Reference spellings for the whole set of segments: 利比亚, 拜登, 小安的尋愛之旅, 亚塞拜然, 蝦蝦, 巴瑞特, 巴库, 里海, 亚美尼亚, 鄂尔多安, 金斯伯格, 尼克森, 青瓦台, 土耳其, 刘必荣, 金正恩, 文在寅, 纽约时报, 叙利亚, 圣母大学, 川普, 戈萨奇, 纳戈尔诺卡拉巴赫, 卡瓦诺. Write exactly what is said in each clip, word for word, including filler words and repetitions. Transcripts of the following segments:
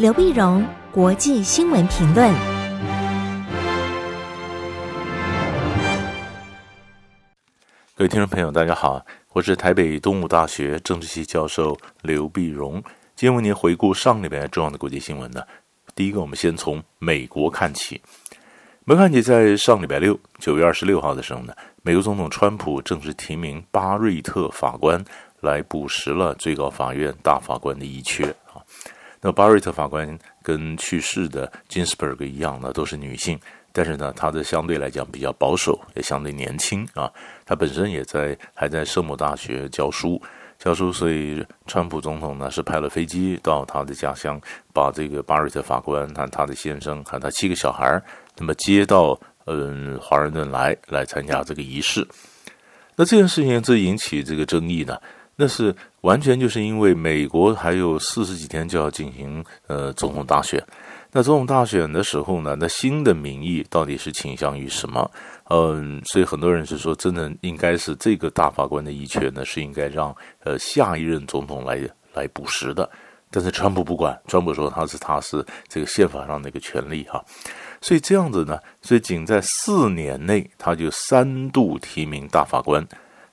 刘必荣国际新闻评论。各位听众朋友，大家好，我是台北东吴大学政治系教授刘必荣。今天为您回顾上礼拜重要的国际新闻呢。第一个，我们先从美国看起。美国看起在上礼拜六九月二十六号的时候呢，美国总统川普正式提名巴瑞特法官来补实了最高法院大法官的一缺啊。那巴瑞特法官跟去世的金斯伯格一样呢，都是女性，但是呢，她的相对来讲比较保守，也相对年轻啊。她本身也在还在圣母大学教书，教书，所以川普总统呢是派了飞机到她的家乡，把这个巴瑞特法官和她的先生和她七个小孩，那么接到嗯华盛顿来来参加这个仪式。那这件事情这引起这个争议呢。那是完全就是因为美国还有四十几天就要进行呃总统大选，那总统大选的时候呢，那新的民意到底是倾向于什么？嗯、呃，所以很多人是说，真的应该是这个大法官的一缺呢，是应该让呃下一任总统来来补实的。但是川普不管，川普说他是他是这个宪法上的一个权利哈、啊，所以这样子呢，所以仅在四年内他就三度提名大法官。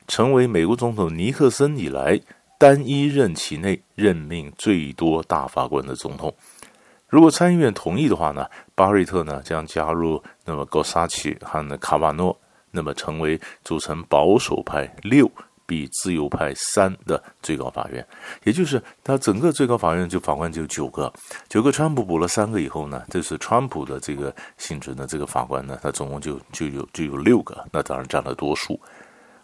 成为美国总统尼克森以来单一任期内任命最多大法官的总统。如果参议院同意的话呢，巴瑞特呢将加入那么戈萨奇和卡瓦诺，那么成为组成保守派六比自由派三的最高法院，也就是他整个最高法院就法官就九个，九个川普补了三个以后呢，这是川普的这个性质的这个法官呢，他总共就就有就有六个，那当然占了多数。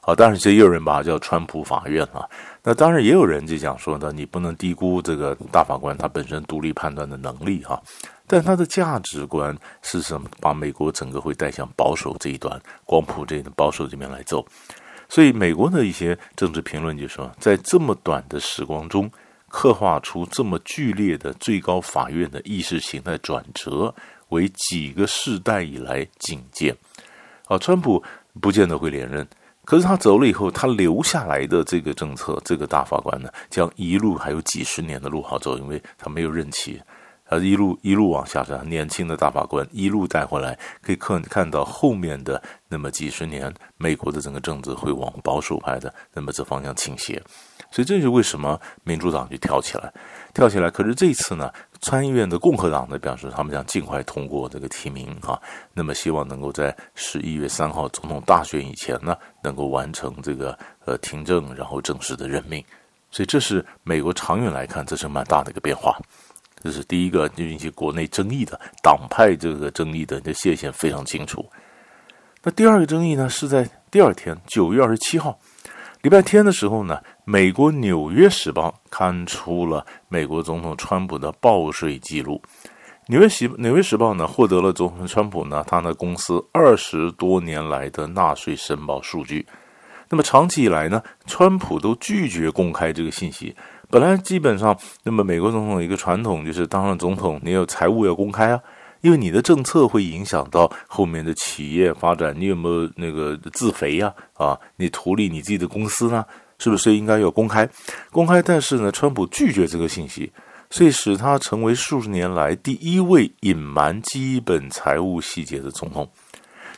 好，当然这也有人把它叫川普法院啊。那当然也有人就讲说呢，你不能低估这个大法官他本身独立判断的能力啊。但他的价值观是什么？把美国整个会带向保守这一端，光谱这保守这边来走。所以美国的一些政治评论就说，在这么短的时光中，刻画出这么剧烈的最高法院的意识形态转折，为几个世代以来仅见。啊，川普不见得会连任。可是他走了以后，他留下来的这个政策，这个大法官呢，将一路还有几十年的路好走，因为他没有任期，他一路一路往下走，年轻的大法官一路带回来，可以看看到后面的那么几十年，美国的整个政治会往保守派的那么这方向倾斜，所以这是为什么民主党就跳起来，跳起来。可是这一次呢，参议院的共和党呢表示，他们想尽快通过这个提名啊，那么希望能够在十一月三号总统大选以前呢，能够完成这个呃听证，然后正式的任命。所以这是美国长远来看，这是蛮大的一个变化。这是第一个就引起国内争议的党派这个争议的这界限非常清楚。那第二个争议呢，是在第二天九月二十七号。礼拜天的时候呢，美国《纽约时报》刊出了美国总统川普的报税记录。纽约时纽约时报呢获得了总统川普呢他的公司二十多年来的纳税申报数据。那么长期以来呢，川普都拒绝公开这个信息。本来基本上，那么美国总统一个传统就是当上总统，你有财务要公开啊。因为你的政策会影响到后面的企业发展，你有没有那个自肥啊？啊，你图利你自己的公司呢？是不是应该要公开？公开，但是呢，川普拒绝这个信息，所以使他成为数十年来第一位隐瞒基本财务细节的总统。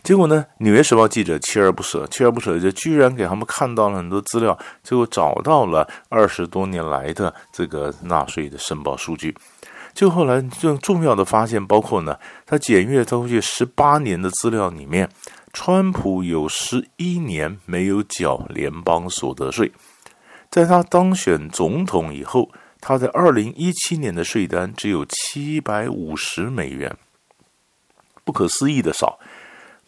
结果呢，纽约时报记者锲而不舍，锲而不舍就居然给他们看到了很多资料，结果找到了二十多年来的这个纳税的申报数据。就后来更重要的发现包括呢，他检阅到过去十八年的资料里面，川普有十一年没有缴联邦所得税。在他当选总统以后，他在二零一七年的税单只有七百五十美元，不可思议的少。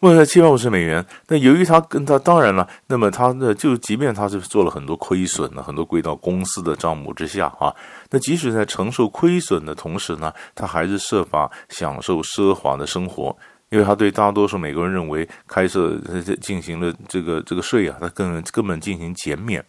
问了七百五十美元，那由于他跟他当然了，那么他的就即便他是做了很多亏损呢，很多归到公司的账目之下啊，那即使在承受亏损的同时呢，他还是设法享受奢华的生活，因为他对大多数美国人认为开设进行了这个这个税啊，他根本根本进行减免。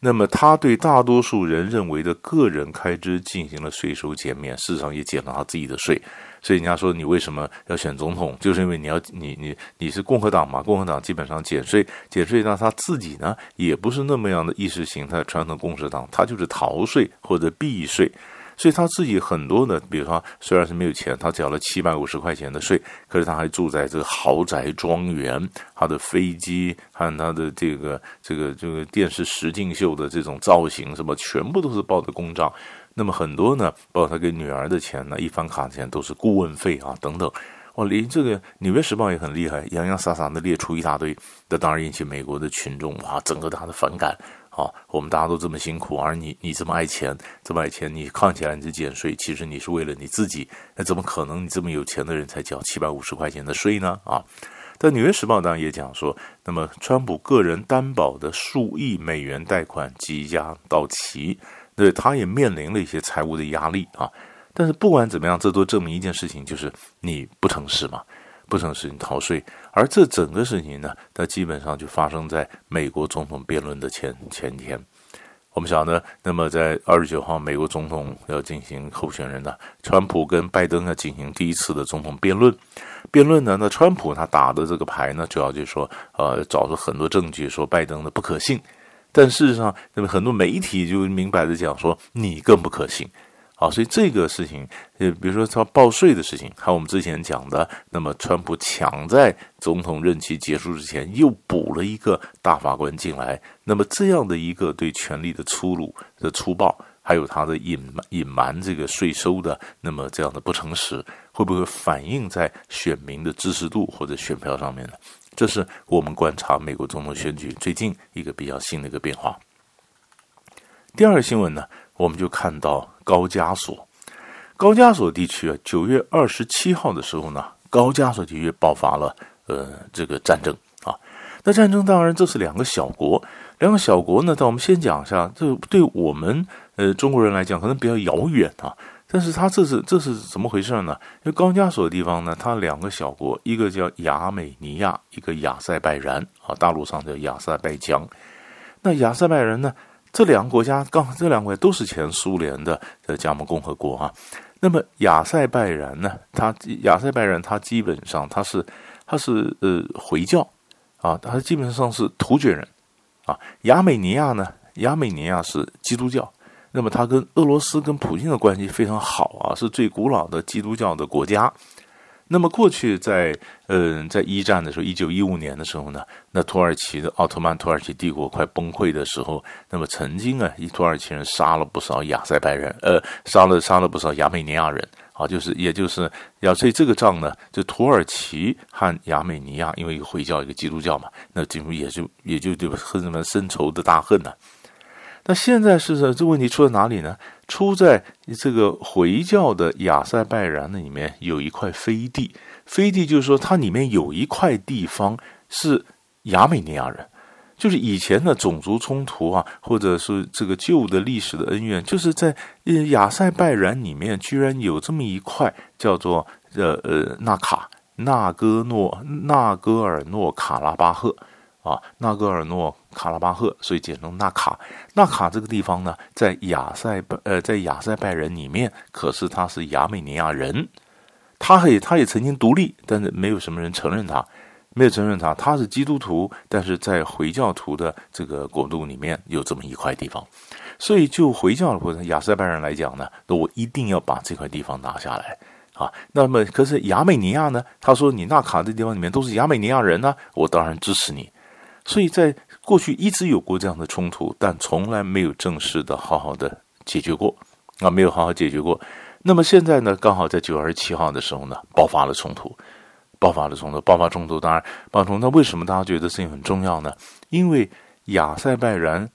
那么他对大多数人认为的个人开支进行了税收减免，事实上也减了他自己的税。所以人家说你为什么要选总统，就是因为你要你你你是共和党嘛，共和党基本上减税，减税让他自己呢也不是那么样的意识形态传统共和党，他就是逃税或者避税。所以他自己很多的，比如说虽然是没有钱，他缴了七百五十块钱的税，可是他还住在这个豪宅庄园，他的飞机和他的这个这个这个电视实境秀的这种造型什么，全部都是报的公账。那么很多呢，包括他给女儿的钱呢，一番卡钱都是顾问费啊等等。哇，连这个《纽约时报》也很厉害，洋洋洒洒的列出一大堆，那当然引起美国的群众哇，整个他的反感。啊，我们大家都这么辛苦，而你你这么爱钱，这么爱钱，你看起来你是减税，其实你是为了你自己，那怎么可能你这么有钱的人才缴七百五十块钱的税呢？啊，但《纽约时报》当然也讲说，那么川普个人担保的数亿美元贷款即将到期，对他也面临了一些财务的压力啊。但是不管怎么样，这都证明一件事情，就是你不诚实嘛。不成事情逃税，而这整个事情呢，它基本上就发生在美国总统辩论的前前天。我们想呢，那么在二十九号，美国总统要进行候选人呢，川普跟拜登要进行第一次的总统辩论。辩论呢，那川普他打的这个牌呢，主要就是说，呃，找出很多证据说拜登的不可信，但事实上，那么很多媒体就明白的讲说，你更不可信。好，所以这个事情，呃，比如说他报税的事情，还有我们之前讲的，那么川普抢在总统任期结束之前又补了一个大法官进来，那么这样的一个对权力的粗鲁的粗暴，还有他的隐瞒隐瞒这个税收的，那么这样的不诚实，会不会反映在选民的支持度或者选票上面呢？这是我们观察美国总统选举最近一个比较新的一个变化。第二个新闻呢，我们就看到高加索，高加索地区啊，九月二十七号的时候呢，高加索地区爆发了呃这个战争啊。那战争当然这是两个小国，两个小国呢，但我们先讲一下，这对我们呃中国人来讲可能比较遥远啊。但是它这是这是怎么回事呢？因为高加索的地方呢，它两个小国，一个叫亚美尼亚，一个亚塞拜然啊，大陆上叫亚塞拜疆。那亚塞拜然呢？这两个国家，刚这两个国家都是前苏联的加盟共和国啊。那么亚塞拜然呢，它亚塞拜然它基本上它是它是呃回教啊，它基本上是突厥人啊。亚美尼亚呢，亚美尼亚是基督教，那么它跟俄罗斯跟普京的关系非常好啊，是最古老的基督教的国家。那么过去在嗯、呃、在一战的时候，一九一五年的时候呢，那土耳其的奥特曼土耳其帝国快崩溃的时候，那么曾经啊，一土耳其人杀了不少亚塞拜人，呃，杀了杀了不少亚美尼亚人啊，就是也就是要，所以这个仗呢，就土耳其和亚美尼亚因为一个回教一个基督教嘛，那几乎也就也就对恨什么深仇的大恨呢、啊。那现在是这问题出在哪里呢？出在这个回教的亚塞拜然的里面有一块飞地，飞地就是说它里面有一块地方是亚美尼亚人，就是以前的种族冲突啊，或者是这个旧的历史的恩怨，就是在亚塞拜然里面居然有这么一块叫做呃呃纳卡纳戈诺纳戈尔诺卡拉巴赫。啊，纳戈尔诺卡拉巴赫，所以简称纳卡。纳卡这个地方呢，在亚塞拜呃，在亚塞拜人里面，可是他是亚美尼亚人，他也他也曾经独立，但是没有什么人承认他，没有承认他，他是基督徒，但是在回教徒的这个国度里面有这么一块地方，所以就回教或者亚塞拜人来讲呢，那我一定要把这块地方拿下来。啊，那么可是亚美尼亚呢？他说你纳卡这地方里面都是亚美尼亚人呢、啊，我当然支持你。所以在过去一直有过这样的冲突，但从来没有正式的好好的解决过啊，没有好好解决过。那么现在呢，刚好在九月二十七号的时候呢，爆发了冲突，爆发了冲突，爆发冲突。当然，爆发冲突，那为什么大家觉得事情很重要呢？因为亚塞拜然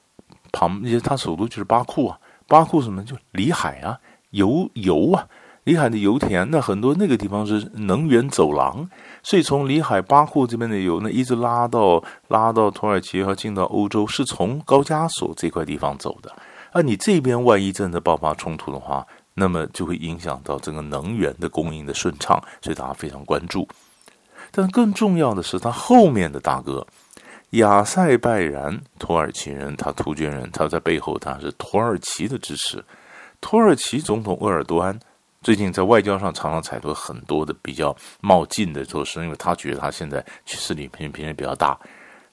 旁，它首都就是巴库啊，巴库什么就里海啊，油油啊。里海的油田，那很多那个地方是能源走廊，所以从里海巴库这边的油呢，一直拉到拉到土耳其和进到欧洲，是从高加索这块地方走的。啊，你这边万一真的爆发冲突的话，那么就会影响到整个能源的供应的顺畅，所以大家非常关注。但更重要的是，他后面的大哥亚塞拜然，土耳其人，他突厥人，他在背后他是土耳其的支持，土耳其总统鄂尔多安。最近在外交上常常采取很多的比较冒进的措施，因为他觉得他现在趋势里面比较大，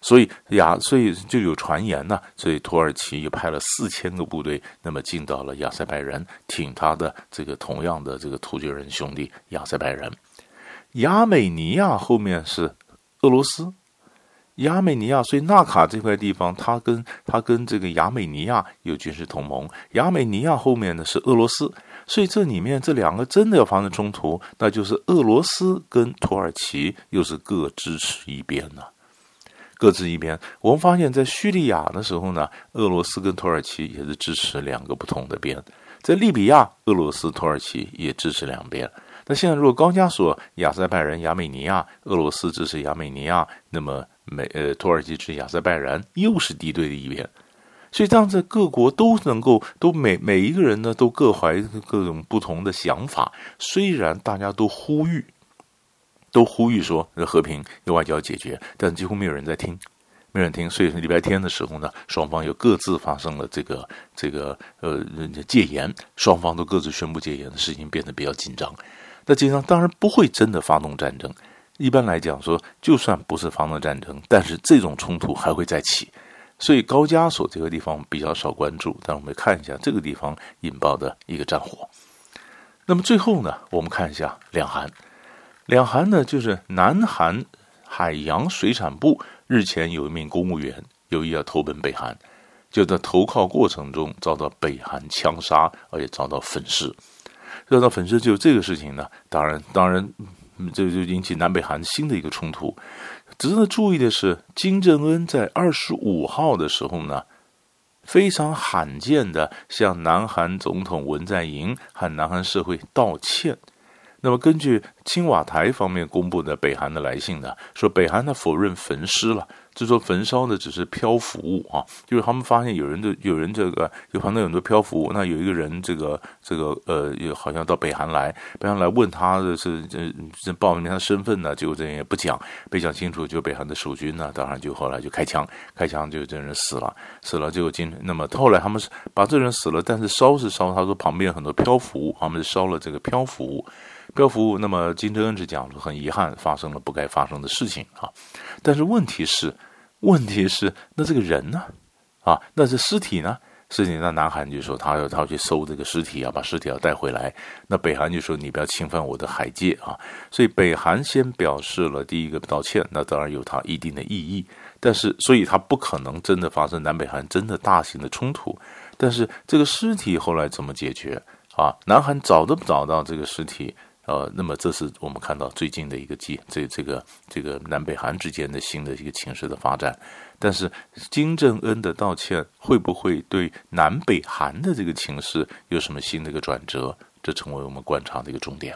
所以亚，所以就有传言呢、啊，所以土耳其也派了四千个部队，那么进到了亚塞拜然，挺他的这个同样的这个突厥人兄弟亚塞拜然。亚美尼亚后面是俄罗斯。亚美尼亚，所以纳卡这块地方，它跟它跟这个亚美尼亚有军事同盟。亚美尼亚后面呢是俄罗斯，所以这里面这两个真的要发生冲突，那就是俄罗斯跟土耳其又是各支持一边呢、啊，各自一边。我们发现，在叙利亚的时候呢，俄罗斯跟土耳其也是支持两个不同的边；在利比亚，俄罗斯、土耳其也支持两边。那现在如果高加索、亚塞拜然、亚美尼亚，俄罗斯支持亚美尼亚，那么美呃土耳其支持亚塞拜然，又是敌对的一边。所以这样子各国都能够都每每一个人呢都各怀各种不同的想法，虽然大家都呼吁都呼吁说和平有外交解决，但几乎没有人在听，没有人听。所以礼拜天的时候呢，双方又各自发生了这个这个呃戒严，双方都各自宣布戒严的事情变得比较紧张。那紧张当然不会真的发动战争，一般来讲说，就算不是发动战争，但是这种冲突还会再起。所以高加索这个地方比较少关注，但我们看一下这个地方引爆的一个战火。那么最后呢，我们看一下两韩。两韩呢，就是南韩海洋水产部日前有一名公务员有意要投奔北韩，就在投靠过程中遭到北韩枪杀，而且遭到焚尸。遭到焚尸就这个事情呢，当然当然。这就引起南北韩新的一个冲突。值得注意的是，金正恩在二十五号的时候呢，非常罕见的向南韩总统文在寅和南韩社会道歉。那么根据青瓦台方面公布的北韩的来信呢，说北韩呢否认焚尸了，就说焚烧的只是漂浮物啊，就是他们发现有人的有人这个有旁边有很多漂浮物，那有一个人这个这个呃好像到北韩来，北韩来问他的是这报明他的身份呢，结果这人也不讲，没讲清楚，就北韩的守军呢，当然就后来就开枪，开枪就这人死了，死了就今那么后来他们把这人死了，但是烧是烧，他说旁边很多漂浮物，他们是烧了这个漂浮物。漂浮物，那么金正恩是讲很遗憾发生了不该发生的事情啊，但是问题是问题是那这个人呢啊，那这尸体呢尸体那南韩就说他要他要去搜这个尸体啊，把尸体要带回来，那北韩就说你不要侵犯我的海界啊，所以北韩先表示了第一个道歉，那当然有它一定的意义，但是所以它不可能真的发生南北韩真的大型的冲突，但是这个尸体后来怎么解决啊，南韩找都不找到这个尸体。呃，那么这是我们看到最近的一个这这个这个南北韩之间的新的一个情势的发展，但是金正恩的道歉会不会对南北韩的这个情势有什么新的一个转折，这成为我们观察的一个重点。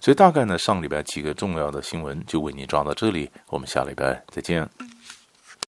所以大概呢，上礼拜几个重要的新闻就为你抓到这里，我们下礼拜再见。